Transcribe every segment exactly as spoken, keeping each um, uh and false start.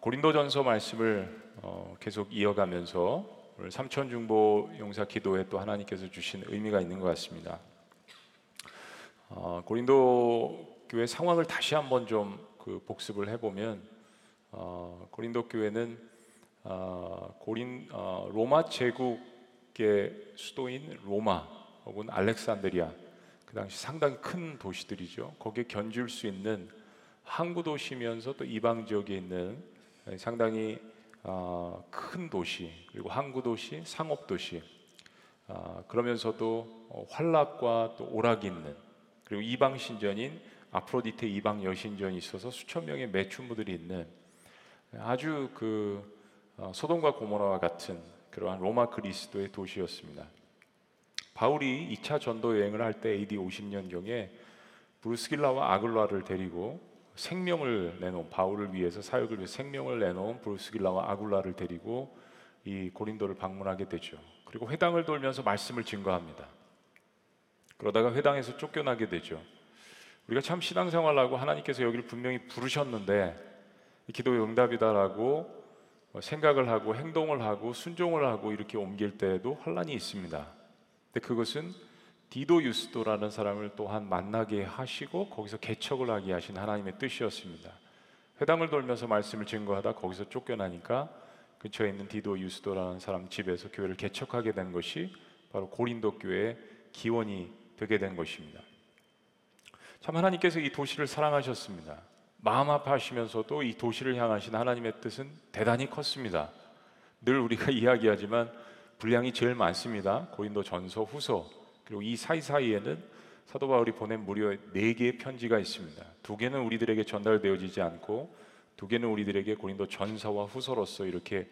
고린도 전서 말씀을 어, 계속 이어가면서 오늘 삼천중보 용사 기도에 또 하나님께서 주신 의미가 있는 것 같습니다. 어, 고린도 교회 상황을 다시 한번 좀 그 복습을 해보면 어, 고린도 교회는 어, 고린, 어, 로마 제국의 수도인 로마 혹은 알렉산드리아, 그 당시 상당히 큰 도시들이죠. 거기에 견줄 수 있는 항구 도시면서 또 이방 지역에 있는 상당히 어, 큰 도시, 그리고 항구 도시, 상업 도시, 어, 그러면서도 환락과 또 오락이 있는, 그리고 이방 신전인 아프로디테 이방 여신전이 있어서 수천 명의 매춘부들이 있는 아주 그 어, 소돔과 고모라와 같은 그러한 로마 그리스도의 도시였습니다. 바울이 이 차 전도 여행을 할 때 에이디 오십 년경에 브루스길라와 아굴라를 데리고 생명을 내놓은, 바울을 위해서, 사역을 위해서 생명을 내놓은 브루스길라와 아굴라를 데리고 이 고린도를 방문하게 되죠. 그리고 회당을 돌면서 말씀을 증거합니다. 그러다가 회당에서 쫓겨나게 되죠. 우리가 참 신앙생활하고 하나님께서 여기를 분명히 부르셨는데 기도의 응답이다라고 생각을 하고 행동을 하고 순종을 하고 이렇게 옮길 때에도 환란이 있습니다. 근데 그것은 디도 유스도라는 사람을 또한 만나게 하시고 거기서 개척을 하게 하신 하나님의 뜻이었습니다. 회당을 돌면서 말씀을 증거하다 거기서 쫓겨나니까 근처에 있는 디도 유스도라는 사람 집에서 교회를 개척하게 된 것이 바로 고린도 교회의 기원이 되게 된 것입니다. 참 하나님께서 이 도시를 사랑하셨습니다. 마음 아파하시면서도 이 도시를 향하신 하나님의 뜻은 대단히 컸습니다. 늘 우리가 이야기하지만 분량이 제일 많습니다. 고린도 전서, 후서, 그리고 이 사이사이에는 사도 바울이 보낸 무려 네 개의 편지가 있습니다. 두 개는 우리들에게 전달되어지지 않고 두 개는 우리들에게 고린도 전서와 후서로서 이렇게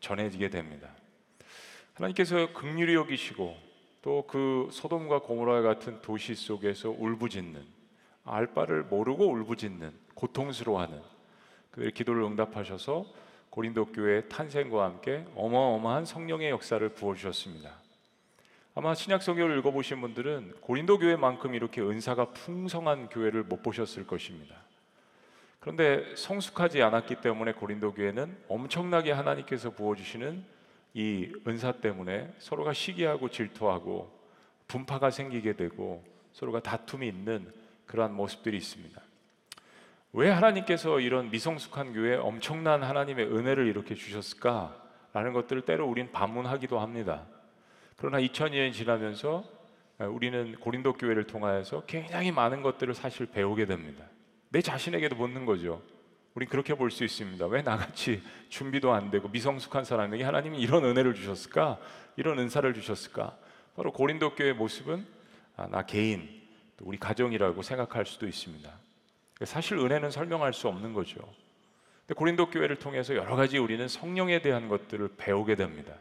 전해지게 됩니다. 하나님께서 긍휼히 여기시고 또 그 소돔과 고모라 같은 도시 속에서 울부짖는, 알 바를 모르고 울부짖는, 고통스러워하는 그들의 기도를 응답하셔서 고린도 교회의 탄생과 함께 어마어마한 성령의 역사를 부어주셨습니다. 아마 신약성경을 읽어보신 분들은 고린도 교회만큼 이렇게 은사가 풍성한 교회를 못 보셨을 것입니다. 그런데 성숙하지 않았기 때문에 고린도 교회는 엄청나게 하나님께서 부어주시는 이 은사 때문에 서로가 시기하고 질투하고 분파가 생기게 되고 서로가 다툼이 있는 그러한 모습들이 있습니다. 왜 하나님께서 이런 미성숙한 교회에 엄청난 하나님의 은혜를 이렇게 주셨을까라는 것들을 때로 우린 반문하기도 합니다. 그러나 이천 년이 지나면서 우리는 고린도 교회를 통하여서 굉장히 많은 것들을 사실 배우게 됩니다. 내 자신에게도 묻는 거죠. 우린 그렇게 볼 수 있습니다. 왜 나같이 준비도 안 되고 미성숙한 사람에게 하나님이 이런 은혜를 주셨을까? 이런 은사를 주셨을까? 바로 고린도 교회의 모습은 아, 나 개인, 또 우리 가정이라고 생각할 수도 있습니다. 사실 은혜는 설명할 수 없는 거죠. 근데 고린도 교회를 통해서 여러 가지 우리는 성령에 대한 것들을 배우게 됩니다.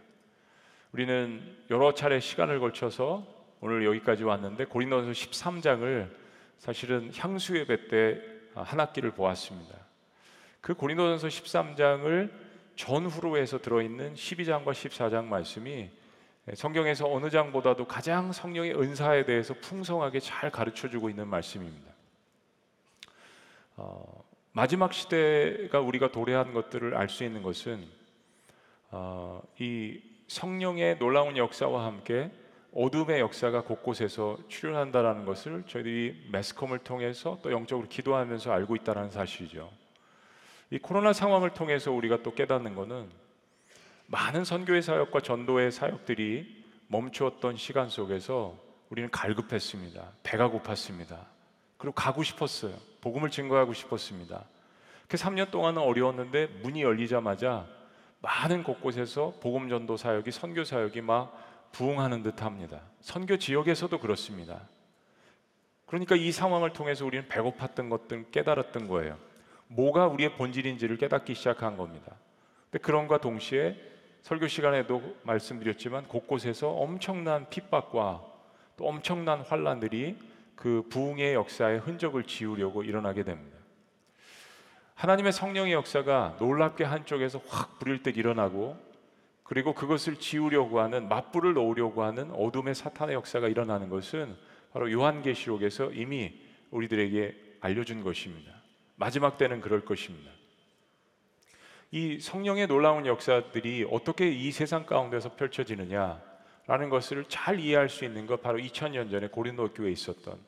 우리는 여러 차례 시간을 걸쳐서 오늘 여기까지 왔는데 고린도전서 십삼 장을 사실은 향수 예배 때 한 학기를 보았습니다. 그 고린도전서 십삼 장을 전후로 해서 들어있는 십이 장과 십사 장 말씀이 성경에서 어느 장보다도 가장 성령의 은사에 대해서 풍성하게 잘 가르쳐주고 있는 말씀입니다. 어, 마지막 시대가 우리가 도래한 것들을 알 수 있는 것은 어, 이 성령의 놀라운 역사와 함께 어둠의 역사가 곳곳에서 출현한다는 것을 저희들이 매스컴을 통해서 또 영적으로 기도하면서 알고 있다는 사실이죠. 이 코로나 상황을 통해서 우리가 또 깨닫는 것은 많은 선교의 사역과 전도의 사역들이 멈추었던 시간 속에서 우리는 갈급했습니다. 배가 고팠습니다. 그리고 가고 싶었어요. 복음을 증거하고 싶었습니다. 그 삼 년 동안은 어려웠는데 문이 열리자마자 많은 곳곳에서 복음 전도 사역이, 선교 사역이 막 부흥하는 듯합니다. 선교 지역에서도 그렇습니다. 그러니까 이 상황을 통해서 우리는 배고팠던 것들 깨달았던 거예요. 뭐가 우리의 본질인지를 깨닫기 시작한 겁니다. 근데 그런과 동시에 설교 시간에도 말씀드렸지만 곳곳에서 엄청난 핍박과 또 엄청난 환란들이 그 부흥의 역사의 흔적을 지우려고 일어나게 됩니다. 하나님의 성령의 역사가 놀랍게 한쪽에서 확 부릴 때 일어나고, 그리고 그것을 지우려고 하는, 맞불을 놓으려고 하는 어둠의 사탄의 역사가 일어나는 것은 바로 요한계시록에서 이미 우리들에게 알려준 것입니다. 마지막 때는 그럴 것입니다. 이 성령의 놀라운 역사들이 어떻게 이 세상 가운데서 펼쳐지느냐라는 것을 잘 이해할 수 있는 것, 바로 이천 년 전에 고린도 교회에 있었던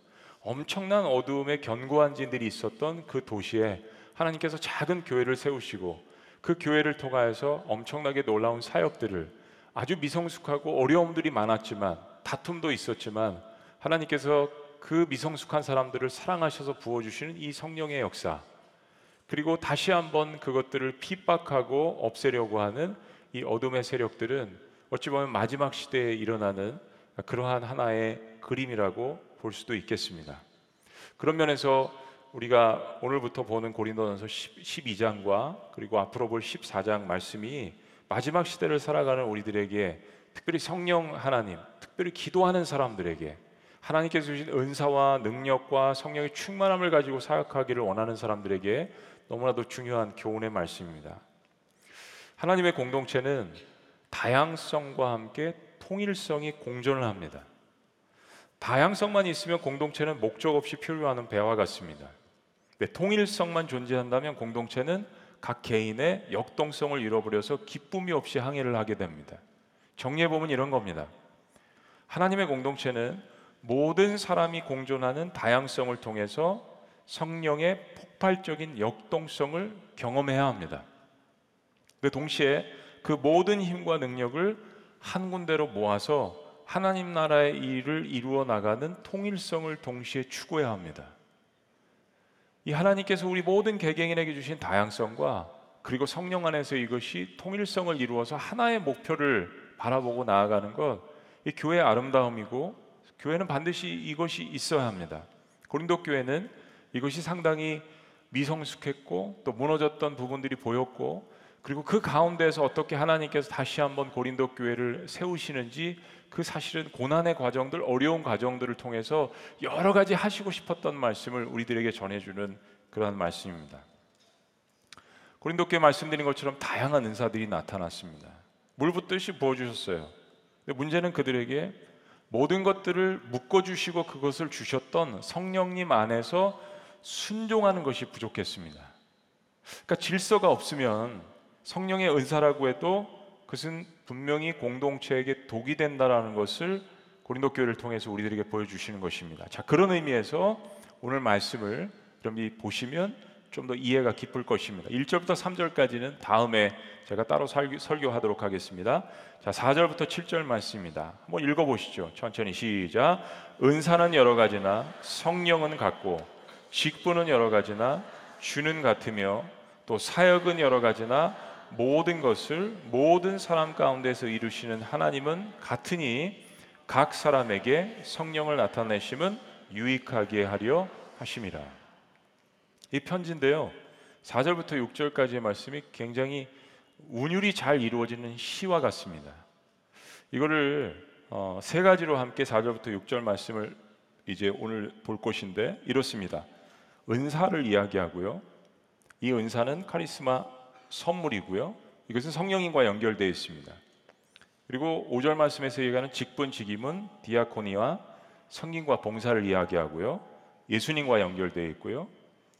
엄청난 어두움의 견고한 진들이 있었던 그 도시에 하나님께서 작은 교회를 세우시고 그 교회를 통하여서 엄청나게 놀라운 사역들을, 아주 미성숙하고 어려움들이 많았지만 다툼도 있었지만 하나님께서 그 미성숙한 사람들을 사랑하셔서 부어주시는 이 성령의 역사, 그리고 다시 한번 그것들을 핍박하고 없애려고 하는 이 어둠의 세력들은 어찌 보면 마지막 시대에 일어나는 그러한 하나의 그림이라고 볼 수도 있겠습니다. 그런 면에서 우리가 오늘부터 보는 고린도전서 십이 장과 그리고 앞으로 볼 십사 장 말씀이 마지막 시대를 살아가는 우리들에게, 특별히 성령 하나님, 특별히 기도하는 사람들에게 하나님께서 주신 은사와 능력과 성령의 충만함을 가지고 사역하기를 원하는 사람들에게 너무나도 중요한 교훈의 말씀입니다. 하나님의 공동체는 다양성과 함께 통일성이 공존을 합니다. 다양성만 있으면 공동체는 목적 없이 필요하는 배와 같습니다. 근데 통일성만 존재한다면 공동체는 각 개인의 역동성을 잃어버려서 기쁨이 없이 항해를 하게 됩니다. 정리해보면 이런 겁니다. 하나님의 공동체는 모든 사람이 공존하는 다양성을 통해서 성령의 폭발적인 역동성을 경험해야 합니다. 근데 동시에 그 모든 힘과 능력을 한 군데로 모아서 하나님 나라의 일을 이루어 나가는 통일성을 동시에 추구해야 합니다. 이 하나님께서 우리 모든 개개인에게 주신 다양성과 그리고 성령 안에서 이것이 통일성을 이루어서 하나의 목표를 바라보고 나아가는 것, 이 교회의 아름다움이고 교회는 반드시 이것이 있어야 합니다. 고린도 교회는 이것이 상당히 미성숙했고 또 무너졌던 부분들이 보였고, 그리고 그 가운데에서 어떻게 하나님께서 다시 한번 고린도 교회를 세우시는지, 그 사실은 고난의 과정들, 어려운 과정들을 통해서 여러 가지 하시고 싶었던 말씀을 우리들에게 전해주는 그러한 말씀입니다. 고린도 교회 말씀드린 것처럼 다양한 은사들이 나타났습니다. 물 붓듯이 부어주셨어요. 근데 문제는 그들에게 모든 것들을 묶어주시고 그것을 주셨던 성령님 안에서 순종하는 것이 부족했습니다. 그러니까 질서가 없으면 성령의 은사라고 해도 그것은 분명히 공동체에게 독이 된다라는 것을 고린도 교회를 통해서 우리들에게 보여주시는 것입니다. 자, 그런 의미에서 오늘 말씀을 여러분이 보시면 좀 더 이해가 깊을 것입니다. 일 절부터 삼 절까지는 다음에 제가 따로 설교, 설교하도록 하겠습니다. 자, 사 절부터 칠 절 말씀입니다. 한번 읽어보시죠. 천천히 시작. 은사는 여러 가지나 성령은 같고 직분은 여러 가지나 주는 같으며 또 사역은 여러 가지나 모든 것을 모든 사람 가운데서 이루시는 하나님은 같으니 각 사람에게 성령을 나타내심은 유익하게 하려 하심이라. 이 편지인데요, 사 절부터 육 절까지의 말씀이 굉장히 운율이 잘 이루어지는 시와 같습니다. 이거를 어, 세 가지로 함께 사 절부터 육 절 말씀을 이제 오늘 볼 것인데 이렇습니다. 은사를 이야기하고요, 이 은사는 카리스마 선물이고요, 이것은 성령님과 연결되어 있습니다. 그리고 오 절 말씀에서 얘기하는 직분, 직임은 디아코니와 섬김과 봉사를 이야기하고요, 예수님과 연결되어 있고요,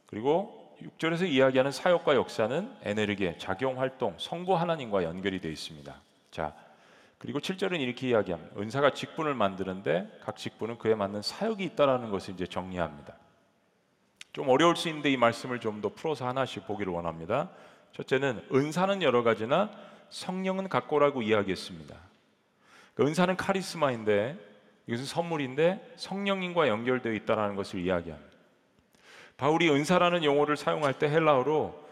그리고 육 절에서 이야기하는 사역과 역사는 에네르게, 작용활동, 성부 하나님과 연결이 되어 있습니다. 자, 그리고 칠 절은 이렇게 이야기합니다. 은사가 직분을 만드는데 각 직분은 그에 맞는 사역이 있다는 것을 이제 정리합니다. 좀 어려울 수 있는데 이 말씀을 좀 더 풀어서 하나씩 보기를 원합니다. 첫째는 은사는 여러 가지나 성령은 같고라고 이야기했습니다. 그러니까 은사는 카리스마인데 이것은 선물인데 성령님과 연결되어 있다는 것을 이야기합니다. 바울이 은사라는 용어를 사용할 때 헬라어로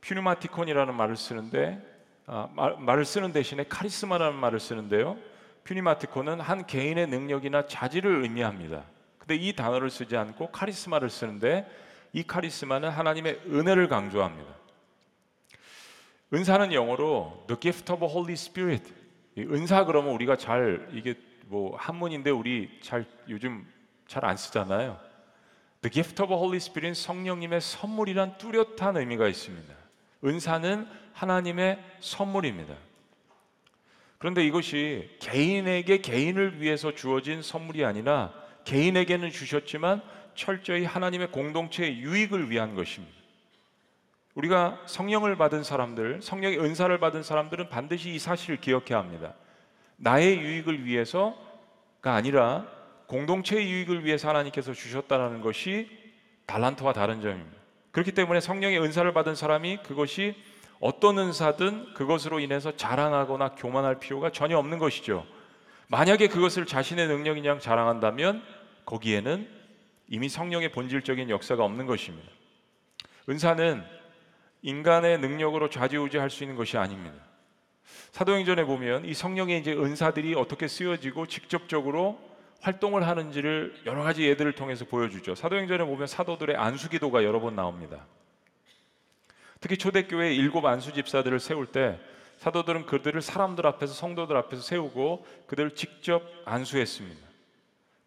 퓨니마티콘이라는 말을 쓰는데, 아, 말, 말을 쓰는 대신에 카리스마라는 말을 쓰는데요, 퓨니마티콘은 한 개인의 능력이나 자질을 의미합니다. 근데 이 단어를 쓰지 않고 카리스마를 쓰는데 이 카리스마는 하나님의 은혜를 강조합니다. 은사는 영어로 The Gift of the Holy Spirit. 은사 그러면 우리가 잘, 이게 뭐 한문인데 우리 잘 요즘 잘 안 쓰잖아요. The Gift of the Holy Spirit은 성령님의 선물이란 뚜렷한 의미가 있습니다. 은사는 하나님의 선물입니다. 그런데 이것이 개인에게, 개인을 위해서 주어진 선물이 아니라 개인에게는 주셨지만 철저히 하나님의 공동체의 유익을 위한 것입니다. 우리가 성령을 받은 사람들, 성령의 은사를 받은 사람들은 반드시 이 사실을 기억해야 합니다. 나의 유익을 위해서가 아니라 공동체의 유익을 위해서 하나님께서 주셨다는 것이 달란트와 다른 점입니다. 그렇기 때문에 성령의 은사를 받은 사람이 그것이 어떤 은사든 그것으로 인해서 자랑하거나 교만할 필요가 전혀 없는 것이죠. 만약에 그것을 자신의 능력이냐 자랑한다면 거기에는 이미 성령의 본질적인 역사가 없는 것입니다. 은사는 인간의 능력으로 좌지우지할 수 있는 것이 아닙니다. 사도행전에 보면 이 성령의 이제 은사들이 어떻게 쓰여지고 직접적으로 활동을 하는지를 여러 가지 예들을 통해서 보여주죠. 사도행전에 보면 사도들의 안수기도가 여러 번 나옵니다. 특히 초대교회 일곱 안수집사들을 세울 때 사도들은 그들을 사람들 앞에서, 성도들 앞에서 세우고 그들을 직접 안수했습니다.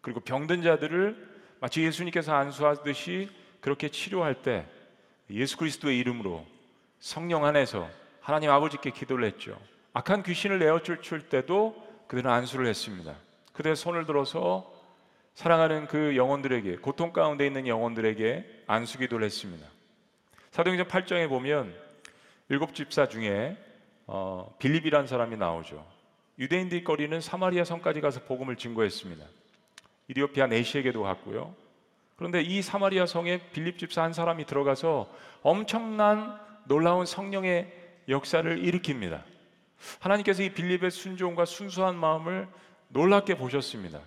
그리고 병든 자들을 마치 예수님께서 안수하듯이 그렇게 치료할 때 예수 그리스도의 이름으로 성령 안에서 하나님 아버지께 기도를 했죠. 악한 귀신을 내어쫓을 때도 그들은 안수를 했습니다. 그들의 손을 들어서 사랑하는 그 영혼들에게, 고통 가운데 있는 영혼들에게 안수 기도를 했습니다. 사도행전 팔 장에 보면 일곱 집사 중에 어, 빌립이라는 사람이 나오죠. 유대인들이 거리는 사마리아 성까지 가서 복음을 증거했습니다. 이리오피아 네시에게도 갔고요. 그런데 이 사마리아 성에 빌립 집사 한 사람이 들어가서 엄청난 놀라운 성령의 역사를 일으킵니다. 하나님께서 이 빌립의 순종과 순수한 마음을 놀랍게 보셨습니다.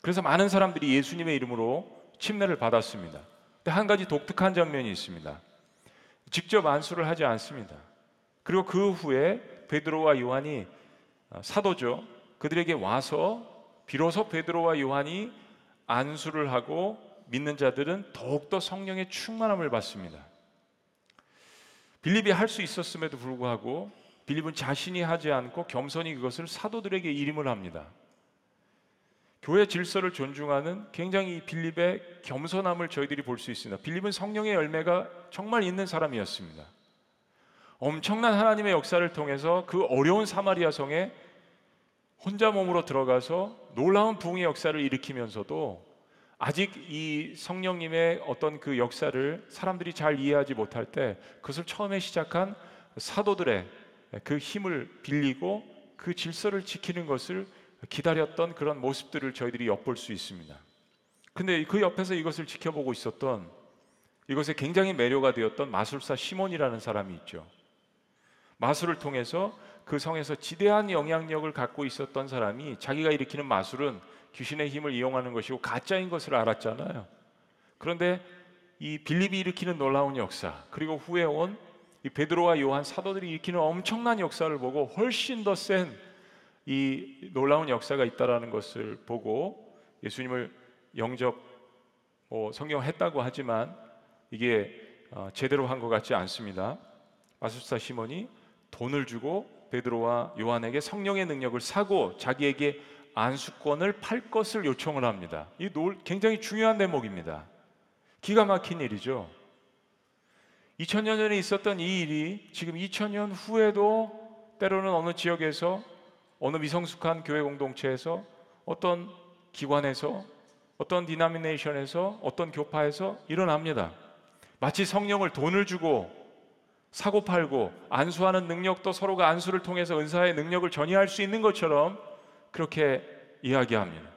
그래서 많은 사람들이 예수님의 이름으로 침례를 받았습니다. 근데 한 가지 독특한 장면이 있습니다. 직접 안수를 하지 않습니다. 그리고 그 후에 베드로와 요한이 사도죠. 그들에게 와서 비로소 베드로와 요한이 안수를 하고 믿는 자들은 더욱더 성령의 충만함을 받습니다. 빌립이 할 수 있었음에도 불구하고 빌립은 자신이 하지 않고 겸손히 그것을 사도들에게 이름을 합니다. 교회 질서를 존중하는 굉장히 빌립의 겸손함을 저희들이 볼 수 있습니다. 빌립은 성령의 열매가 정말 있는 사람이었습니다. 엄청난 하나님의 역사를 통해서 그 어려운 사마리아 성에 혼자 몸으로 들어가서 놀라운 부흥의 역사를 일으키면서도 아직 이 성령님의 어떤 그 역사를 사람들이 잘 이해하지 못할 때 그것을 처음에 시작한 사도들의 그 힘을 빌리고 그 질서를 지키는 것을 기다렸던 그런 모습들을 저희들이 엿볼 수 있습니다. 근데 그 옆에서 이것을 지켜보고 있었던, 이것에 굉장히 매료가 되었던 마술사 시몬이라는 사람이 있죠. 마술을 통해서 그 성에서 지대한 영향력을 갖고 있었던 사람이 자기가 일으키는 마술은 귀신의 힘을 이용하는 것이고 가짜인 것을 알았잖아요. 그런데 이 빌립이 일으키는 놀라운 역사, 그리고 후에 온 이 베드로와 요한 사도들이 일으키는 엄청난 역사를 보고 훨씬 더 센 이 놀라운 역사가 있다라는 것을 보고 예수님을 영접, 뭐 성경했다고 하지만 이게 제대로 한 것 같지 않습니다. 마술사 시몬이 돈을 주고 베드로와 요한에게 성령의 능력을 사고 자기에게 안수권을 팔 것을 요청을 합니다. 이 굉장히 중요한 대목입니다. 기가 막힌 일이죠. 이천 년 전에 있었던 이 일이 지금 이천 년 후에도 때로는 어느 지역에서, 어느 미성숙한 교회 공동체에서, 어떤 기관에서, 어떤 디나미네이션에서, 어떤 교파에서 일어납니다. 마치 성령을 돈을 주고 사고 팔고 안수하는 능력도 서로가 안수를 통해서 은사의 능력을 전이할 수 있는 것처럼 그렇게 이야기합니다.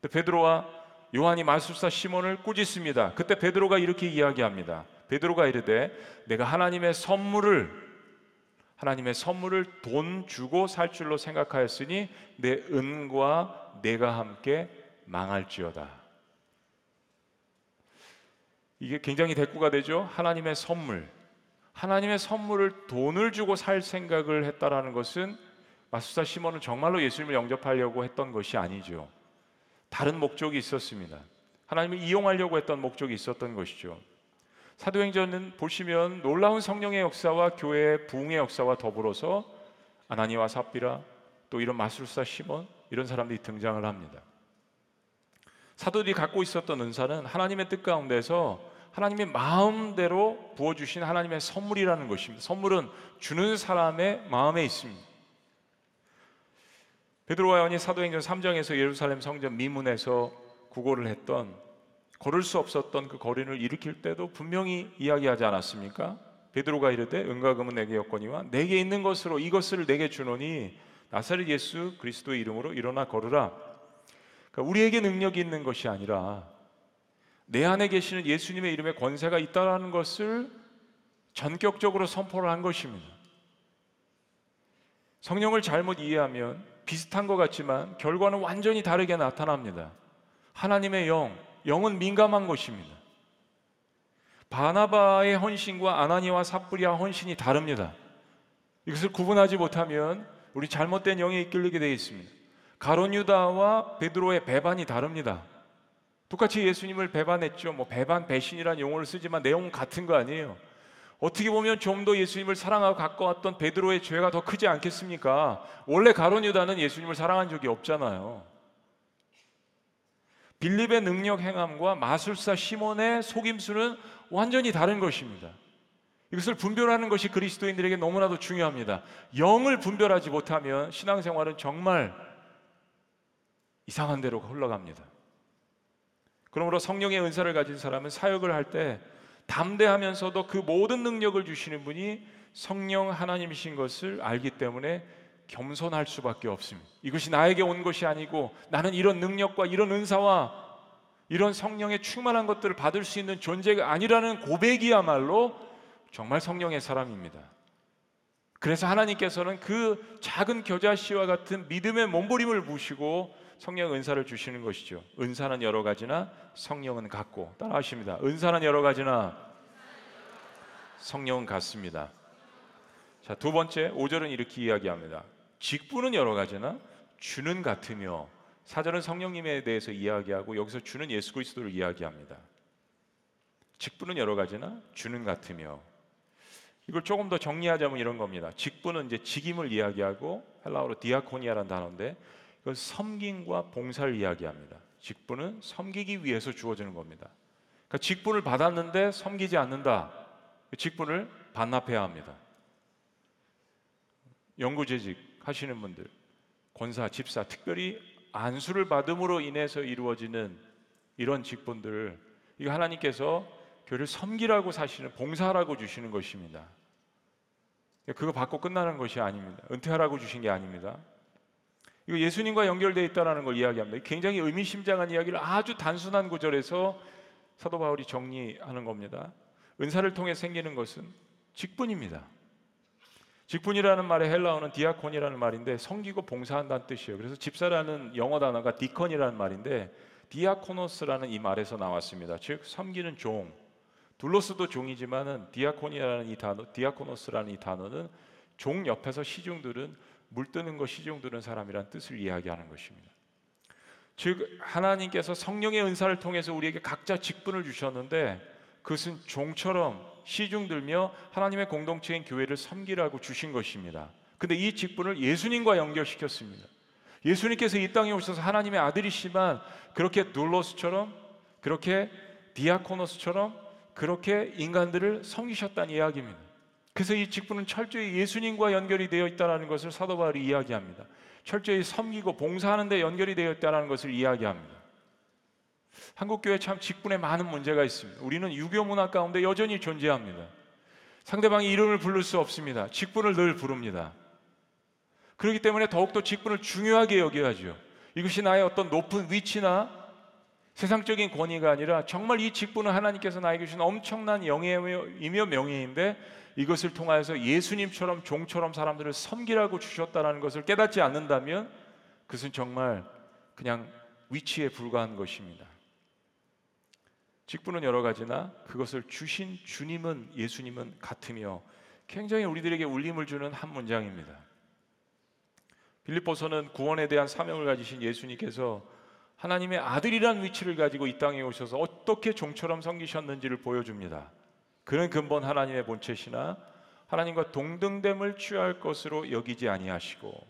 근데 베드로와 요한이 마술사 시몬을 꾸짖습니다. 그때 베드로가 이렇게 이야기합니다. 베드로가 이르되 내가 하나님의 선물을 하나님의 선물을 돈 주고 살 줄로 생각하였으니 내 은과 내가 함께 망할지어다. 이게 굉장히 대꾸가 되죠. 하나님의 선물, 하나님의 선물을 돈을 주고 살 생각을 했다라는 것은 마술사 시몬은 정말로 예수님을 영접하려고 했던 것이 아니죠. 다른 목적이 있었습니다. 하나님을 이용하려고 했던 목적이 있었던 것이죠. 사도행전은 보시면 놀라운 성령의 역사와 교회의 부흥의 역사와 더불어서 아나니와 삽비라, 또 이런 마술사 시몬, 이런 사람들이 등장을 합니다. 사도들이 갖고 있었던 은사는 하나님의 뜻 가운데서 하나님의 마음대로 부어주신 하나님의 선물이라는 것입니다. 선물은 주는 사람의 마음에 있습니다. 베드로와 요한이 사도행전 삼 장에서 예루살렘 성전 미문에서 구걸을 했던, 걸을 수 없었던 그 거린을 일으킬 때도 분명히 이야기하지 않았습니까? 베드로가 이르되 은과 금은 내게 없거니와 내게 있는 것으로 이것을 내게 주노니 나사렛 예수 그리스도의 이름으로 일어나 걸으라. 그러니까 우리에게 능력이 있는 것이 아니라 내 안에 계시는 예수님의 이름에 권세가 있다라는 것을 전격적으로 선포를 한 것입니다. 성령을 잘못 이해하면 비슷한 것 같지만 결과는 완전히 다르게 나타납니다. 하나님의 영, 영은 민감한 것입니다. 바나바의 헌신과 아나니와 삽비라 헌신이 다릅니다. 이것을 구분하지 못하면 우리 잘못된 영에 이끌리게 되어 있습니다. 가룟 유다와 베드로의 배반이 다릅니다. 똑같이 예수님을 배반했죠. 뭐 배반, 배신이란 용어를 쓰지만 내용은 같은 거 아니에요. 어떻게 보면 좀 더 예수님을 사랑하고 가까웠던 베드로의 죄가 더 크지 않겠습니까? 원래 가룟 유다는 예수님을 사랑한 적이 없잖아요. 빌립의 능력 행함과 마술사 시몬의 속임수는 완전히 다른 것입니다. 이것을 분별하는 것이 그리스도인들에게 너무나도 중요합니다. 영을 분별하지 못하면 신앙생활은 정말 이상한 데로 흘러갑니다. 그러므로 성령의 은사를 가진 사람은 사역을 할 때 담대하면서도 그 모든 능력을 주시는 분이 성령 하나님이신 것을 알기 때문에 겸손할 수밖에 없습니다. 이것이 나에게 온 것이 아니고 나는 이런 능력과 이런 은사와 이런 성령의 충만한 것들을 받을 수 있는 존재가 아니라는 고백이야말로 정말 성령의 사람입니다. 그래서 하나님께서는 그 작은 겨자씨와 같은 믿음의 몸부림을 보시고 성령 은사를 주시는 것이죠. 은사는 여러 가지나 성령은 같고, 따라 하십니다. 은사는 여러 가지나 성령은 같습니다. 자, 두 번째 오 절은 이렇게 이야기합니다. 직분은 여러 가지나 주는 같으며, 사 절은 성령님에 대해서 이야기하고 여기서 주는 예수 그리스도를 이야기합니다. 직분은 여러 가지나 주는 같으며, 이걸 조금 더 정리하자면 이런 겁니다. 직분은 이제 직임을 이야기하고 헬라어로 디아코니아라는 단어인데 이건 섬김과 봉사를 이야기합니다. 직분은 섬기기 위해서 주어지는 겁니다. 그러니까 직분을 받았는데 섬기지 않는다. 직분을 반납해야 합니다. 연구재직 하시는 분들, 권사, 집사, 특별히 안수를 받음으로 인해서 이루어지는 이런 직분들, 이거 하나님께서 교회를 섬기라고 사시는, 봉사라고 주시는 것입니다. 그거 받고 끝나는 것이 아닙니다. 은퇴하라고 주신 게 아닙니다. 이거 예수님과 연결되어 있다는 걸 이야기합니다. 굉장히 의미심장한 이야기를 아주 단순한 구절에서 사도 바울이 정리하는 겁니다. 은사를 통해 생기는 것은 직분입니다. 직분이라는 말의 헬라어는 디아콘이라는 말인데 섬기고 봉사한다는 뜻이에요. 그래서 집사라는 영어 단어가 디컨이라는 말인데 디아코노스라는 이 말에서 나왔습니다. 즉 섬기는 종, 둘로스도 종이지만은 디아콘이라는 이 단어, 디아코노스라는 이 단어는 종 옆에서 시중들은, 물드는 것 시중들은 사람이란 뜻을 이야기하는 것입니다. 즉 하나님께서 성령의 은사를 통해서 우리에게 각자 직분을 주셨는데 그것은 종처럼 시중들며 하나님의 공동체인 교회를 섬기라고 주신 것입니다. 근데 이 직분을 예수님과 연결시켰습니다. 예수님께서 이 땅에 오셔서 하나님의 아들이시지만 그렇게 둘로스처럼, 그렇게 디아코노스처럼 그렇게 인간들을 섬기셨다는 이야기입니다. 그래서 이 직분은 철저히 예수님과 연결이 되어 있다는 것을 사도 바울이 이야기합니다. 철저히 섬기고 봉사하는 데 연결이 되어 있다는 것을 이야기합니다. 한국교회 참 직분에 많은 문제가 있습니다. 우리는 유교 문화 가운데 여전히 존재합니다. 상대방의 이름을 부를 수 없습니다. 직분을 늘 부릅니다. 그렇기 때문에 더욱더 직분을 중요하게 여겨야죠. 이것이 나의 어떤 높은 위치나 세상적인 권위가 아니라 정말 이 직분은 하나님께서 나에게 주신 엄청난 영예이며 명예인데 이것을 통하여서 예수님처럼 종처럼 사람들을 섬기라고 주셨다는 것을 깨닫지 않는다면 그것은 정말 그냥 위치에 불과한 것입니다. 직분은 여러 가지나 그것을 주신 주님은, 예수님은 같으며, 굉장히 우리들에게 울림을 주는 한 문장입니다. 빌립보서는 구원에 대한 사명을 가지신 예수님께서 하나님의 아들이란 위치를 가지고 이 땅에 오셔서 어떻게 종처럼 섬기셨는지를 보여줍니다. 그는 근본 하나님의 본체시나 하나님과 동등됨을 취할 것으로 여기지 아니하시고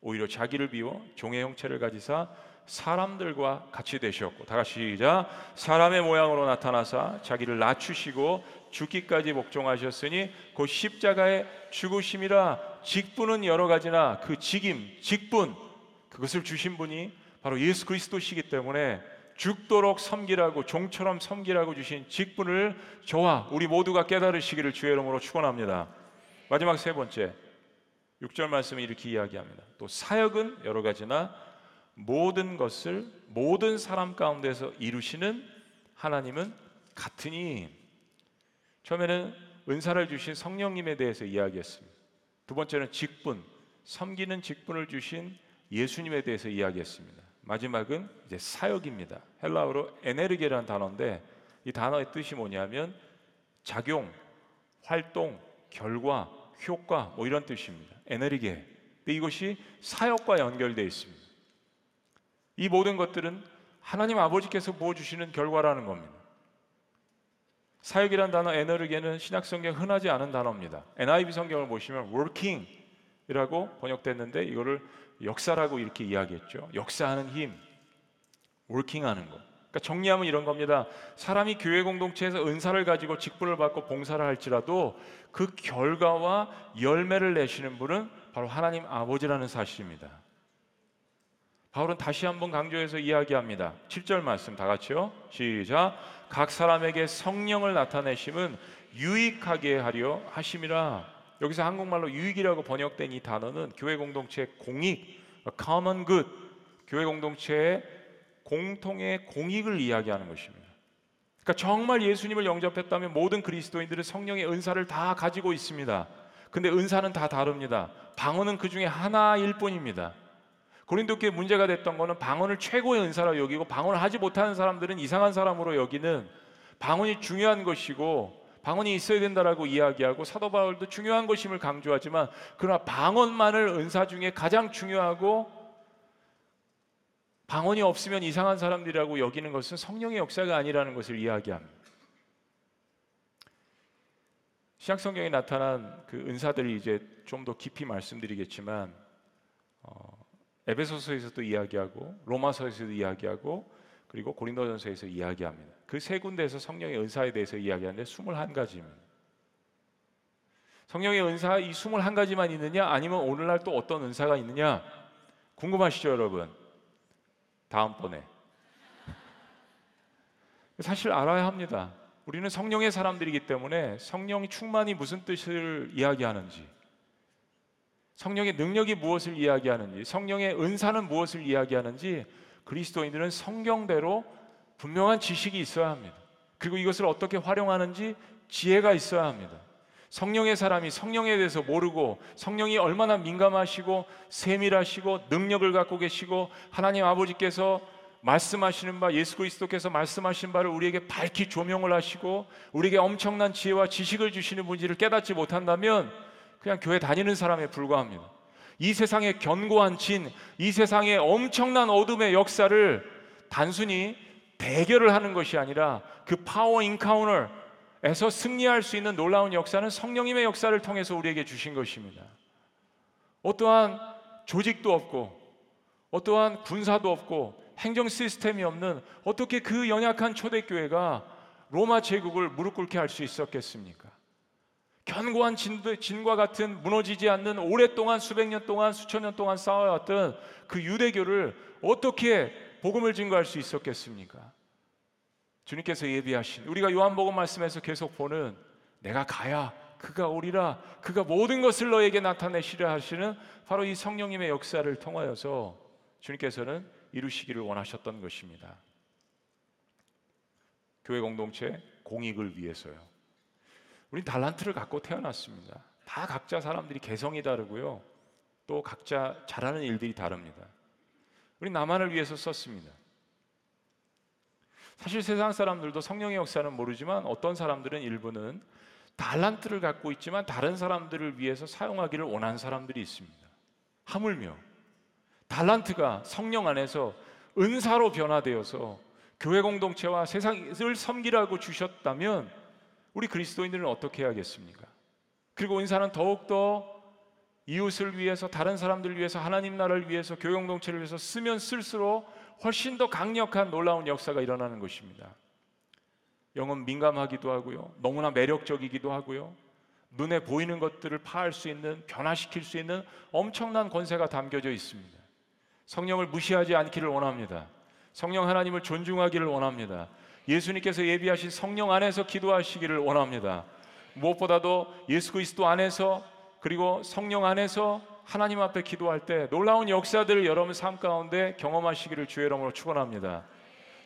오히려 자기를 비워 종의 형체를 가지사 사람들과 같이 되셨고, 다 같이 시작. 사람의 모양으로 나타나사 자기를 낮추시고 죽기까지 복종하셨으니 곧 십자가의 죽으심이라. 직분은 여러 가지나 그 직임, 직분, 그것을 주신 분이 바로 예수 그리스도시기 때문에 죽도록 섬기라고, 종처럼 섬기라고 주신 직분을 저와 우리 모두가 깨달으시기를 주의 이름으로 축원합니다. 마지막 세 번째, 육 절 말씀이 이렇게 이야기합니다. 또 사역은 여러 가지나 모든 것을 모든 사람 가운데서 이루시는 하나님은 같으니. 처음에는 은사를 주신 성령님에 대해서 이야기했습니다. 두 번째는 직분, 섬기는 직분을 주신 예수님에 대해서 이야기했습니다. 마지막은 이제 사역입니다. 헬라어로 에네르게라는 단어인데, 이 단어의 뜻이 뭐냐면 작용, 활동, 결과, 효과, 뭐 이런 뜻입니다. 에네르게. 근데 이것이 사역과 연결되어 있습니다. 이 모든 것들은 하나님 아버지께서 부어주시는 결과라는 겁니다. 사역이란 단어 에네르게는 신약성경에 흔하지 않은 단어입니다. 엔 아이 브이 성경을 보시면 working이라고 번역됐는데, 이거를 역사라고 이렇게 이야기했죠. 역사하는 힘, working하는 것. 그러니까 정리하면 이런 겁니다. 사람이 교회 공동체에서 은사를 가지고 직분을 받고 봉사를 할지라도 그 결과와 열매를 내시는 분은 바로 하나님 아버지라는 사실입니다. 바울은 다시 한번 강조해서 이야기합니다. 칠 절 말씀 다 같이요. 시작. 각 사람에게 성령을 나타내심은 유익하게 하려 하심이라. 여기서 한국말로 유익이라고 번역된 이 단어는 교회 공동체의 공익, common good, 교회 공동체의 공통의 공익을 이야기하는 것입니다. 그러니까 정말 예수님을 영접했다면 모든 그리스도인들은 성령의 은사를 다 가지고 있습니다. 근데 은사는 다 다릅니다. 방언은 그 중에 하나일 뿐입니다. 고린도 교회에 문제가 됐던 거는 방언을 최고의 은사라고 여기고, 방언을 하지 못하는 사람들은 이상한 사람으로 여기는, 방언이 중요한 것이고 방언이 있어야 된다라고 이야기하고, 사도 바울도 중요한 것임을 강조하지만, 그러나 방언만을 은사 중에 가장 중요하고 방언이 없으면 이상한 사람들이라고 여기는 것은 성령의 역사가 아니라는 것을 이야기합니다. 신약 성경에 나타난 그 은사들이 이제 좀 더 깊이 말씀드리겠지만, 어, 에베소서에서도 이야기하고 로마서에서도 이야기하고 그리고 고린도전서에서 이야기합니다. 그 세 군데에서 성령의 은사에 대해서 이야기하는데 스물한 가지입니다. 성령의 은사 이 스물한 가지만 있느냐, 아니면 오늘날 또 어떤 은사가 있느냐 궁금하시죠 여러분? 다음번에 사실 알아야 합니다. 우리는 성령의 사람들이기 때문에 성령이 충만이 무슨 뜻을 이야기하는지, 성령의 능력이 무엇을 이야기하는지, 성령의 은사는 무엇을 이야기하는지 그리스도인들은 성경대로 분명한 지식이 있어야 합니다. 그리고 이것을 어떻게 활용하는지 지혜가 있어야 합니다. 성령의 사람이 성령에 대해서 모르고, 성령이 얼마나 민감하시고 세밀하시고 능력을 갖고 계시고 하나님 아버지께서 말씀하시는 바, 예수 그리스도께서 말씀하신 바를 우리에게 밝히 조명을 하시고 우리에게 엄청난 지혜와 지식을 주시는 분인지를 깨닫지 못한다면 그냥 교회 다니는 사람에 불과합니다. 이 세상의 견고한 진, 이 세상의 엄청난 어둠의 역사를 단순히 대결을 하는 것이 아니라 그 파워 인카운터에서 승리할 수 있는 놀라운 역사는 성령님의 역사를 통해서 우리에게 주신 것입니다. 어떠한 조직도 없고, 어떠한 군사도 없고, 행정 시스템이 없는, 어떻게 그 연약한 초대교회가 로마 제국을 무릎 꿇게 할 수 있었겠습니까? 견고한 진도, 진과 같은 무너지지 않는, 오랫동안 수백 년 동안 수천 년 동안 싸워왔던 그 유대교를 어떻게 복음을 증거할 수 있었겠습니까? 주님께서 예비하신, 우리가 요한복음 말씀에서 계속 보는, 내가 가야 그가 오리라, 그가 모든 것을 너에게 나타내시라 하시는 바로 이 성령님의 역사를 통하여서 주님께서는 이루시기를 원하셨던 것입니다. 교회 공동체 공익을 위해서요. 우린 달란트를 갖고 태어났습니다. 다 각자 사람들이 개성이 다르고요, 또 각자 잘하는 일들이 다릅니다. 우린 나만을 위해서 썼습니다. 사실 세상 사람들도 성령의 역사는 모르지만 어떤 사람들은, 일부는 달란트를 갖고 있지만 다른 사람들을 위해서 사용하기를 원하는 사람들이 있습니다. 하물며 달란트가 성령 안에서 은사로 변화되어서 교회 공동체와 세상을 섬기라고 주셨다면 우리 그리스도인들은 어떻게 해야겠습니까? 그리고 은사는 더욱더 이웃을 위해서, 다른 사람들을 위해서, 하나님 나라를 위해서, 교회 공동체를 위해서 쓰면 쓸수록 훨씬 더 강력한 놀라운 역사가 일어나는 것입니다. 영은 민감하기도 하고요, 너무나 매력적이기도 하고요, 눈에 보이는 것들을 파할 수 있는, 변화시킬 수 있는 엄청난 권세가 담겨져 있습니다. 성령을 무시하지 않기를 원합니다. 성령 하나님을 존중하기를 원합니다. 예수님께서 예비하신 성령 안에서 기도하시기를 원합니다. 무엇보다도 예수 그리스도 안에서 그리고 성령 안에서 하나님 앞에 기도할 때 놀라운 역사들을 여러분 삶 가운데 경험하시기를 주의 이름으로 축원합니다.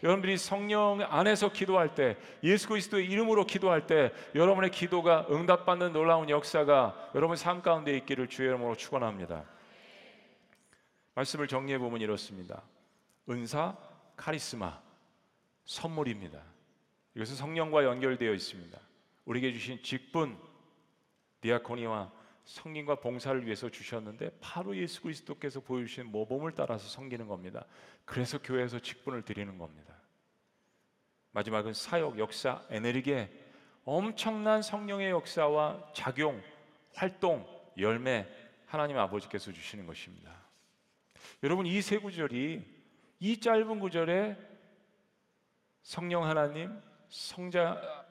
여러분들이 성령 안에서 기도할 때, 예수 그리스도의 이름으로 기도할 때 여러분의 기도가 응답받는 놀라운 역사가 여러분 삶 가운데 있기를 주의 이름으로 축원합니다. 말씀을 정리해 보면 이렇습니다. 은사, 카리스마, 선물입니다. 이것은 성령과 연결되어 있습니다. 우리에게 주신 직분, 디아코니와 섬김과 봉사를 위해서 주셨는데 바로 예수 그리스도께서 보여주신 모범을 따라서 섬기는 겁니다. 그래서 교회에서 직분을 드리는 겁니다. 마지막은 사역, 역사, 에네르게, 엄청난 성령의 역사와 작용, 활동, 열매 하나님 아버지께서 주시는 것입니다. 여러분, 이 세 구절이 이 짧은 구절에 성령 하나님, 성자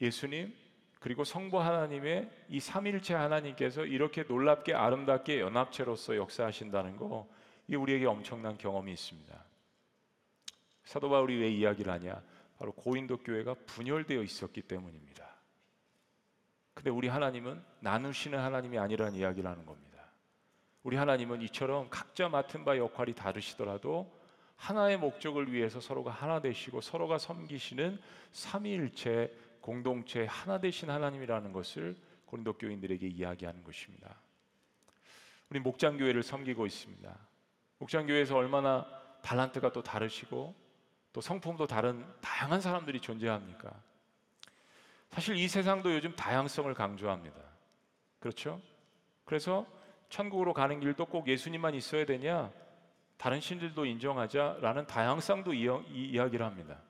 예수님, 그리고 성부 하나님의 이 삼일체 하나님께서 이렇게 놀랍게 아름답게 연합체로서 역사하신다는 거, 이게 우리에게 엄청난 경험이 있습니다. 사도 바울이 왜 이야기를 하냐? 바로 고린도 교회가 분열되어 있었기 때문입니다. 근데 우리 하나님은 나누시는 하나님이 아니라는 이야기를 하는 겁니다. 우리 하나님은 이처럼 각자 맡은 바 역할이 다르시더라도 하나의 목적을 위해서 서로가 하나 되시고 서로가 섬기시는 삼위일체 공동체 하나 되신 하나님이라는 것을 고린도 교인들에게 이야기하는 것입니다. 우리 목장교회를 섬기고 있습니다. 목장교회에서 얼마나 달란트가 또 다르시고 또 성품도 다른 다양한 사람들이 존재합니까? 사실 이 세상도 요즘 다양성을 강조합니다. 그렇죠? 그래서 천국으로 가는 길도 꼭 예수님만 있어야 되냐? 다른 신들도 인정하자라는 다양성도 이어, 이, 이야기를 합니다.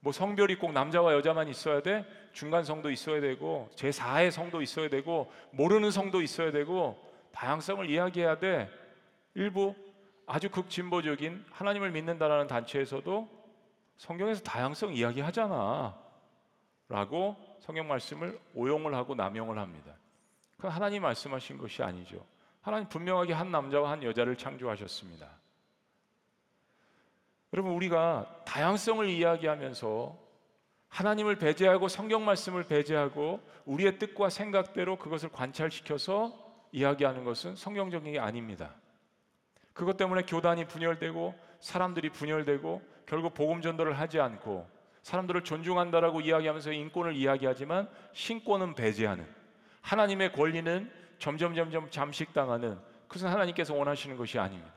뭐 성별이 꼭 남자와 여자만 있어야 돼? 중간 성도 있어야 되고 제사의 성도 있어야 되고 모르는 성도 있어야 되고 다양성을 이야기해야 돼. 일부 아주 극진보적인 하나님을 믿는다라는 단체에서도 성경에서 다양성 이야기하잖아 라고 성경 말씀을 오용을 하고 남용을 합니다. 그건 하나님 말씀하신 것이 아니죠. 하나님 분명하게 한 남자와 한 여자를 창조하셨습니다. 여러분, 우리가 다양성을 이야기하면서 하나님을 배제하고 성경 말씀을 배제하고 우리의 뜻과 생각대로 그것을 관찰시켜서 이야기하는 것은 성경적인 게 아닙니다. 그것 때문에 교단이 분열되고 사람들이 분열되고 결국 복음 전도를 하지 않고 사람들을 존중한다라고 이야기하면서 인권을 이야기하지만 신권은 배제하는, 하나님의 권리는 점점 점점 잠식당하는, 그것은 하나님께서 원하시는 것이 아닙니다.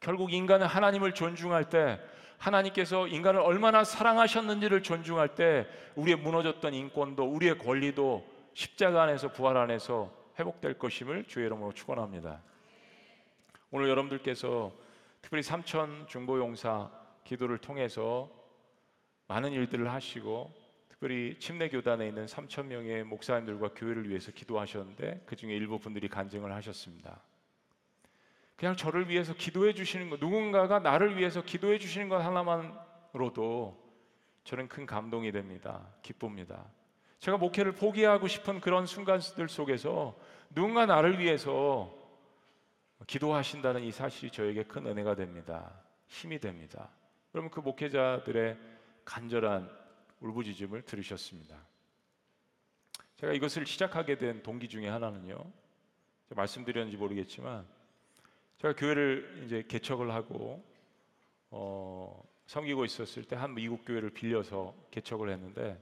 결국 인간은 하나님을 존중할 때, 하나님께서 인간을 얼마나 사랑하셨는지를 존중할 때 우리의 무너졌던 인권도 우리의 권리도 십자가 안에서, 부활 안에서 회복될 것임을 주의 이름으로 축원합니다. 오늘 여러분들께서 특별히 삼천 중보용사 기도를 통해서 많은 일들을 하시고 특별히 침례교단에 있는 삼천 명의 목사님들과 교회를 위해서 기도하셨는데 그 중에 일부 분들이 간증을 하셨습니다. 그냥 저를 위해서 기도해 주시는 것, 누군가가 나를 위해서 기도해 주시는 것 하나만으로도 저는 큰 감동이 됩니다. 기쁩니다. 제가 목회를 포기하고 싶은 그런 순간들 속에서 누군가 나를 위해서 기도하신다는 이 사실이 저에게 큰 은혜가 됩니다. 힘이 됩니다. 그러면 그 목회자들의 간절한 울부짖음을 들으셨습니다. 제가 이것을 시작하게 된 동기 중에 하나는요, 제가 말씀드렸는지 모르겠지만 제가 교회를 이제 개척을 하고 어, 섬기고 있었을 때 한 미국 교회를 빌려서 개척을 했는데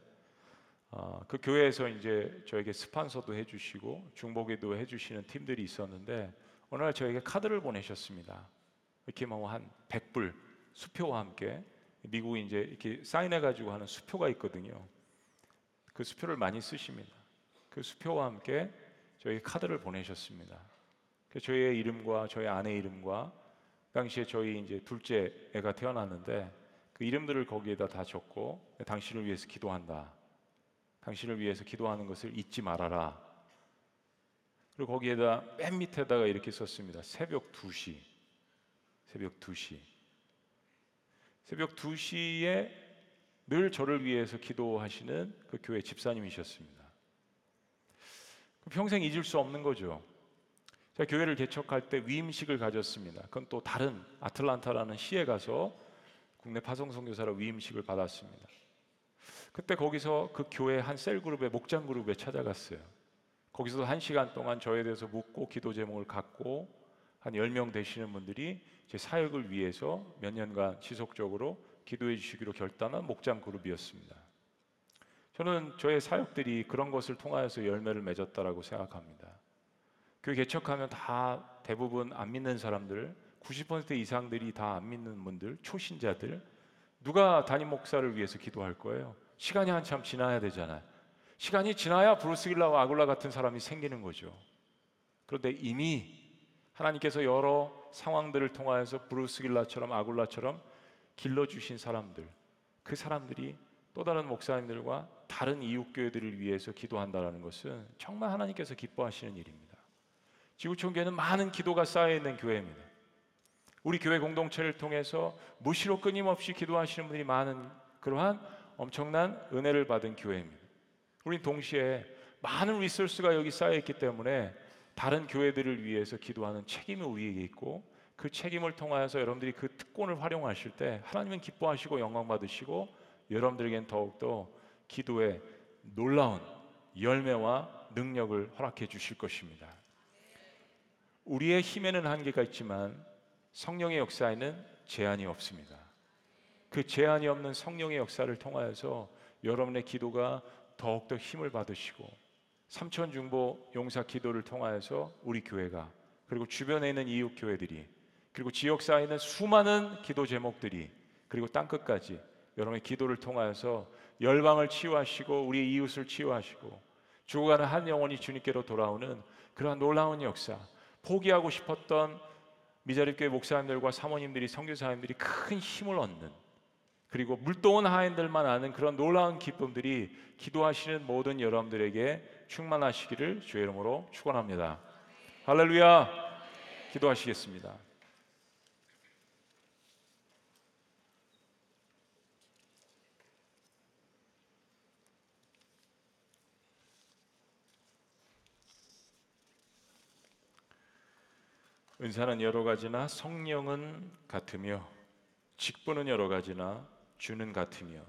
어, 그 교회에서 이제 저에게 스폰서도 해주시고 중보기도 해주시는 팀들이 있었는데 어느 날 저에게 카드를 보내셨습니다. 이렇게 뭐 한 백 불 수표와 함께 미국이 이제 이렇게 사인해가지고 하는 수표가 있거든요. 그 수표를 많이 쓰십니다. 그 수표와 함께 저에게 카드를 보내셨습니다. 저의 이름과 저의 아내 이름과 그 당시에 저희 이제 둘째 애가 태어났는데 그 이름들을 거기에다 다 적고 당신을 위해서 기도한다, 당신을 위해서 기도하는 것을 잊지 말아라. 그리고 거기에다 맨 밑에다가 이렇게 썼습니다. 새벽 두 시, 새벽 두 시, 새벽 두 시에 늘 저를 위해서 기도하시는 그 교회 집사님이셨습니다. 평생 잊을 수 없는 거죠. 제가 교회를 개척할 때 위임식을 가졌습니다. 그건 또 다른 아틀란타라는 시에 가서 국내 파송 선교사로 위임식을 받았습니다. 그때 거기서 그 교회 한 셀그룹의 목장 그룹에 찾아갔어요. 거기서도 한 시간 동안 저에 대해서 묻고 기도 제목을 갖고 한 열 명 되시는 분들이 제 사역을 위해서 몇 년간 지속적으로 기도해 주시기로 결단한 목장 그룹이었습니다. 저는 저의 사역들이 그런 것을 통하여서 열매를 맺었다라고 생각합니다. 교회 개척하면 다 대부분 안 믿는 사람들, 구십 퍼센트 이상들이 다 안 믿는 분들, 초신자들, 누가 담임 목사를 위해서 기도할 거예요? 시간이 한참 지나야 되잖아요. 시간이 지나야 브루스길라와 아굴라 같은 사람이 생기는 거죠. 그런데 이미 하나님께서 여러 상황들을 통하여서 브루스길라처럼 아굴라처럼 길러주신 사람들, 그 사람들이 또 다른 목사님들과 다른 이웃교회들을 위해서 기도한다는 것은 정말 하나님께서 기뻐하시는 일입니다. 지구촌교회는 많은 기도가 쌓여있는 교회입니다. 우리 교회 공동체를 통해서 무시로 끊임없이 기도하시는 분들이 많은 그러한 엄청난 은혜를 받은 교회입니다. 우린 동시에 많은 리소스가 여기 쌓여있기 때문에 다른 교회들을 위해서 기도하는 책임이 우리에게 있고, 그 책임을 통하여서 여러분들이 그 특권을 활용하실 때 하나님은 기뻐하시고 영광받으시고, 여러분들에겐 더욱더 기도의 놀라운 열매와 능력을 허락해 주실 것입니다. 우리의 힘에는 한계가 있지만 성령의 역사에는 제한이 없습니다. 그 제한이 없는 성령의 역사를 통하여서 여러분의 기도가 더욱더 힘을 받으시고, 삼천중보 용사 기도를 통하여서 우리 교회가, 그리고 주변에 있는 이웃교회들이, 그리고 지역사회에 있는 수많은 기도 제목들이, 그리고 땅끝까지 여러분의 기도를 통하여서 열방을 치유하시고 우리의 이웃을 치유하시고 죽어가는 한 영혼이 주님께로 돌아오는 그러한 놀라운 역사, 포기하고 싶었던 미자립교회 목사님들과 사모님들이, 선교사님들이 큰 힘을 얻는, 그리고 물동원 하인들만 아는 그런 놀라운 기쁨들이 기도하시는 모든 여러분들에게 충만하시기를 주의 이름으로 축원합니다. 할렐루야. 기도하시겠습니다. 은사는 여러 가지나 성령은 같으며, 직분은 여러 가지나 주는 같으며,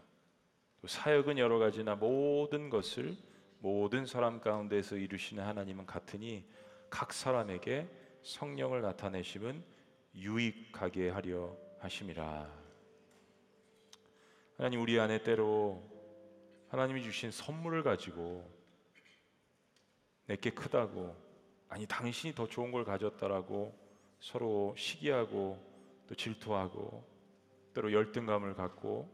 또 사역은 여러 가지나 모든 것을 모든 사람 가운데서 이루시는 하나님은 같으니 각 사람에게 성령을 나타내심은 유익하게 하려 하심이라. 하나님, 우리 안에 때로 하나님이 주신 선물을 가지고 내게 크다고, 아니 당신이 더 좋은 걸 가졌다라고 서로 시기하고 또 질투하고, 때로 열등감을 갖고,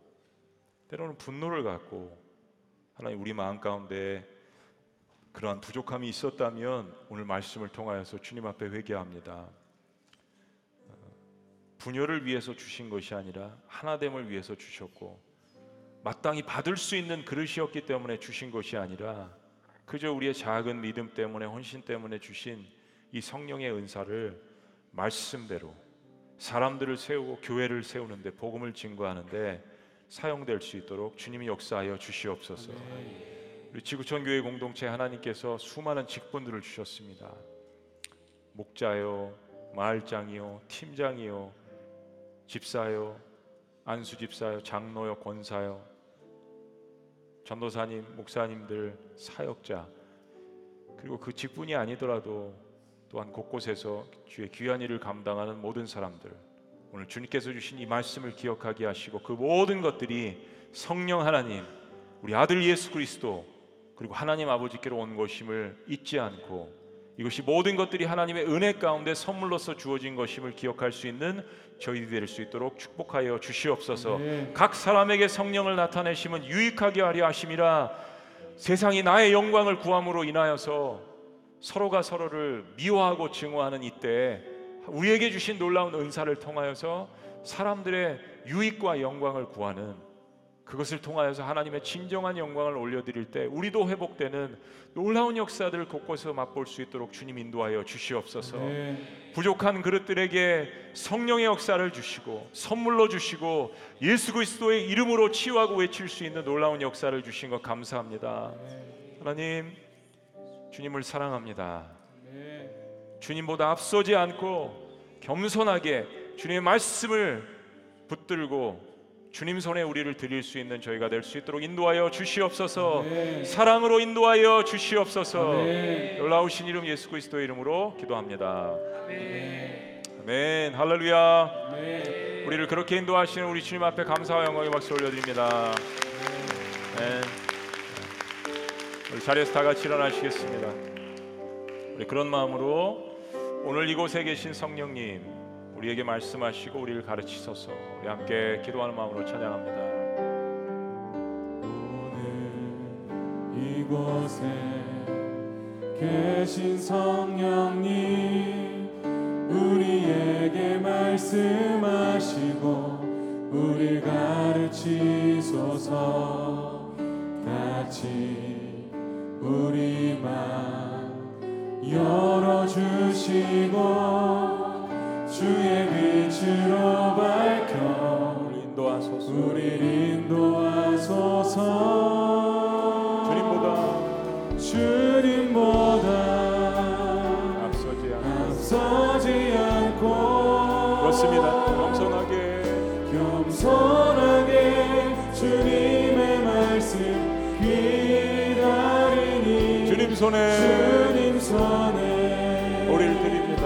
때로는 분노를 갖고, 하나님 우리 마음 가운데 그러한 부족함이 있었다면 오늘 말씀을 통하여서 주님 앞에 회개합니다. 분열을 위해서 주신 것이 아니라 하나됨을 위해서 주셨고, 마땅히 받을 수 있는 그릇이었기 때문에 주신 것이 아니라 그저 우리의 작은 믿음 때문에, 헌신 때문에 주신 이 성령의 은사를 말씀대로 사람들을 세우고 교회를 세우는데, 복음을 증거하는데 사용될 수 있도록 주님이 역사하여 주시옵소서. 우리 지구촌교회 공동체, 하나님께서 수많은 직분들을 주셨습니다. 목자요, 마을장이요, 팀장이요, 집사요, 안수집사요, 장로요, 권사요, 전도사님, 목사님들, 사역자, 그리고 그 직분이 아니더라도 또한 곳곳에서 주의 귀한 일을 감당하는 모든 사람들, 오늘 주님께서 주신 이 말씀을 기억하게 하시고, 그 모든 것들이 성령 하나님, 우리 아들 예수 그리스도, 그리고 하나님 아버지께로 온 것임을 잊지 않고, 이것이 모든 것들이 하나님의 은혜 가운데 선물로서 주어진 것임을 기억할 수 있는 저희들이 될 수 있도록 축복하여 주시옵소서. 네. 각 사람에게 성령을 나타내심은 유익하게 하려 하심이라. 세상이 나의 영광을 구함으로 인하여서 서로가 서로를 미워하고 증오하는 이때, 우리에게 주신 놀라운 은사를 통하여서 사람들의 유익과 영광을 구하는, 그것을 통하여서 하나님의 진정한 영광을 올려드릴 때 우리도 회복되는 놀라운 역사들을 곳곳에서 맛볼 수 있도록 주님 인도하여 주시옵소서. 네. 부족한 그릇들에게 성령의 역사를 주시고, 선물로 주시고, 예수 그리스도의 이름으로 치유하고 외칠 수 있는 놀라운 역사를 주신 것 감사합니다. 네. 하나님, 주님을 사랑합니다. 네. 주님보다 앞서지 않고 겸손하게 주님의 말씀을 붙들고 주님 손에 우리를 드릴 수 있는 저희가 될 수 있도록 인도하여 주시옵소서. 아멘. 사랑으로 인도하여 주시옵소서. 아멘. 놀라우신 이름 예수 그리스도의 이름으로 기도합니다. 아멘. 아멘. 할렐루야. 아멘. 우리를 그렇게 인도하시는 우리 주님 앞에 감사와 영광의 박수 올려드립니다. 아멘. 우리 자리에서 다 같이 일어나시겠습니다. 우리 그런 마음으로 오늘 이곳에 계신 성령님 우리에게 말씀하시고 우리를 가르치소서. 우리 함께 기도하는 마음으로 찬양합니다. 오늘 이곳에 계신 성령님 우리에게 말씀하시고 우리를 가르치소서. 같이 우리 마음 열어주시고 주의 빛으로 밝혀 우리 인도하소서. 우리를 인도하소서. 주님보다 주님보다 앞서지 않고, 앞서지 않고 그렇습니다. 겸손하게 겸손하게 주님의 말씀 기다리니 주님 손에 주님 손에 우리를 드립니다.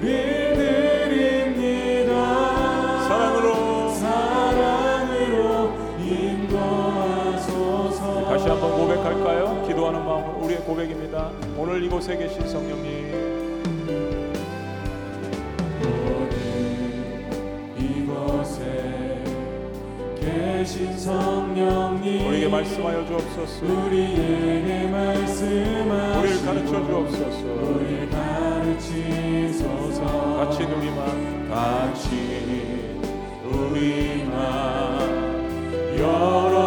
드립니다. 사랑으로 사랑으로 인도하소서. 다시 한번 고백할까요? 기도하는 마음으로 우리의 고백입니다. 오늘 이곳에 계신 성령님 오늘 이곳에 계신 성령님 우리에게 말씀하여 주옵소서. 우리에게 말씀하시고 우리를 가르쳐 주옵소서. 우리를 가르치소서. 같이 우리만 같이 우리만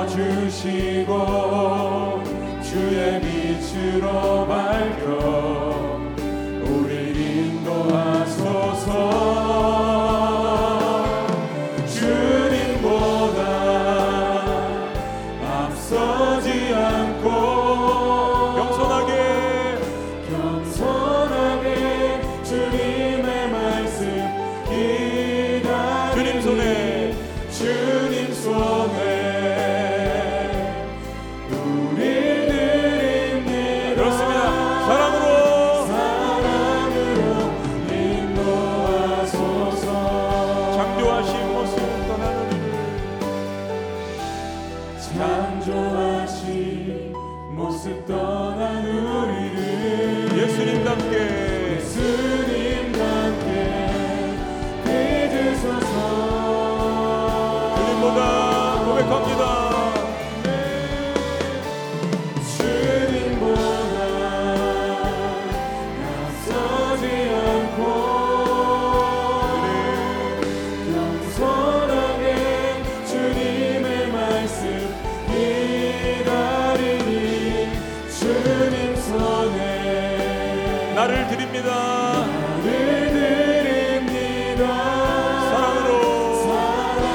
열어주시고 주의 빛으로 밝혀 우리를 인도하소서.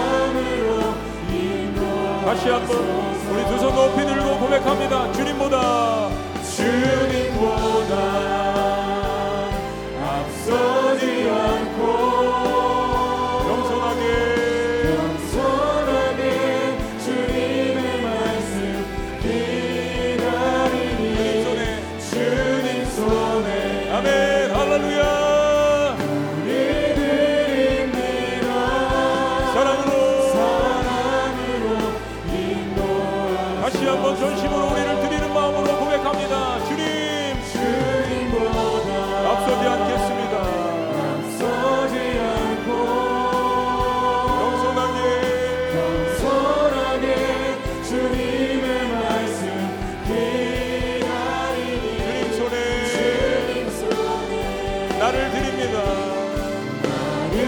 다시 한번 우리 두 손 높이 들고 고백합니다. 주님보다 주님보다 앞서지 않고 겸손하게 겸손하게 주님의 말씀 기다리니 주님 손에 주님 손에 아멘. 할렐루야. 전심으로 우리를 드리는 마음으로 고백합니다. 주님, 주님보다 앞서지 않겠습니다. 앞서지 않고 겸손하게 겸손하게 주님의 말씀 기다리니 주님 손에 주님 손에 나를 드립니다. 나를 드립니다.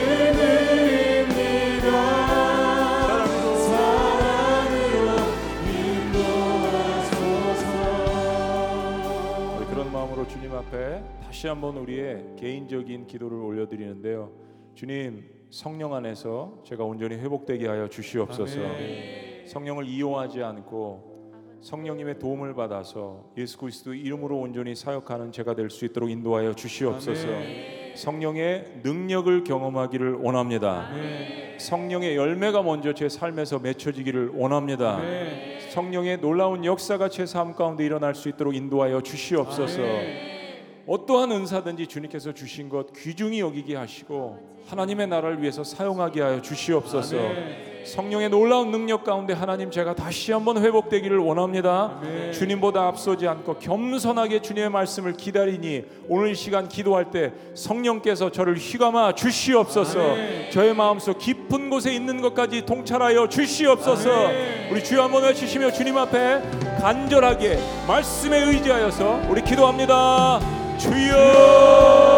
주님 앞에 다시 한번 우리의 개인적인 기도를 올려드리는데요. 주님, 성령 안에서 제가 온전히 회복되게 하여 주시옵소서. 아멘. 성령을 이용하지 않고 성령님의 도움을 받아서 예수 그리스도 이름으로 온전히 사역하는 제가 될 수 있도록 인도하여 주시옵소서. 아멘. 성령의 능력을 경험하기를 원합니다. 아멘. 성령의 열매가 먼저 제 삶에서 맺혀지기를 원합니다. 아멘. 성령의 놀라운 역사가 제 삶 가운데 일어날 수 있도록 인도하여 주시옵소서. 아멘. 어떠한 은사든지 주님께서 주신 것 귀중히 여기게 하시고 하나님의 나라를 위해서 사용하게 하여 주시옵소서. 아멘. 성령의 놀라운 능력 가운데 하나님 제가 다시 한번 회복되기를 원합니다. 아멘. 주님보다 앞서지 않고 겸손하게 주님의 말씀을 기다리니 오늘 시간 기도할 때 성령께서 저를 휘감아 주시옵소서. 아멘. 저의 마음속 깊은 곳에 있는 것까지 통찰하여 주시옵소서. 아멘. 우리 주여 한번 외치시며 주님 앞에 간절하게 말씀에 의지하여서 우리 기도합니다. 주여.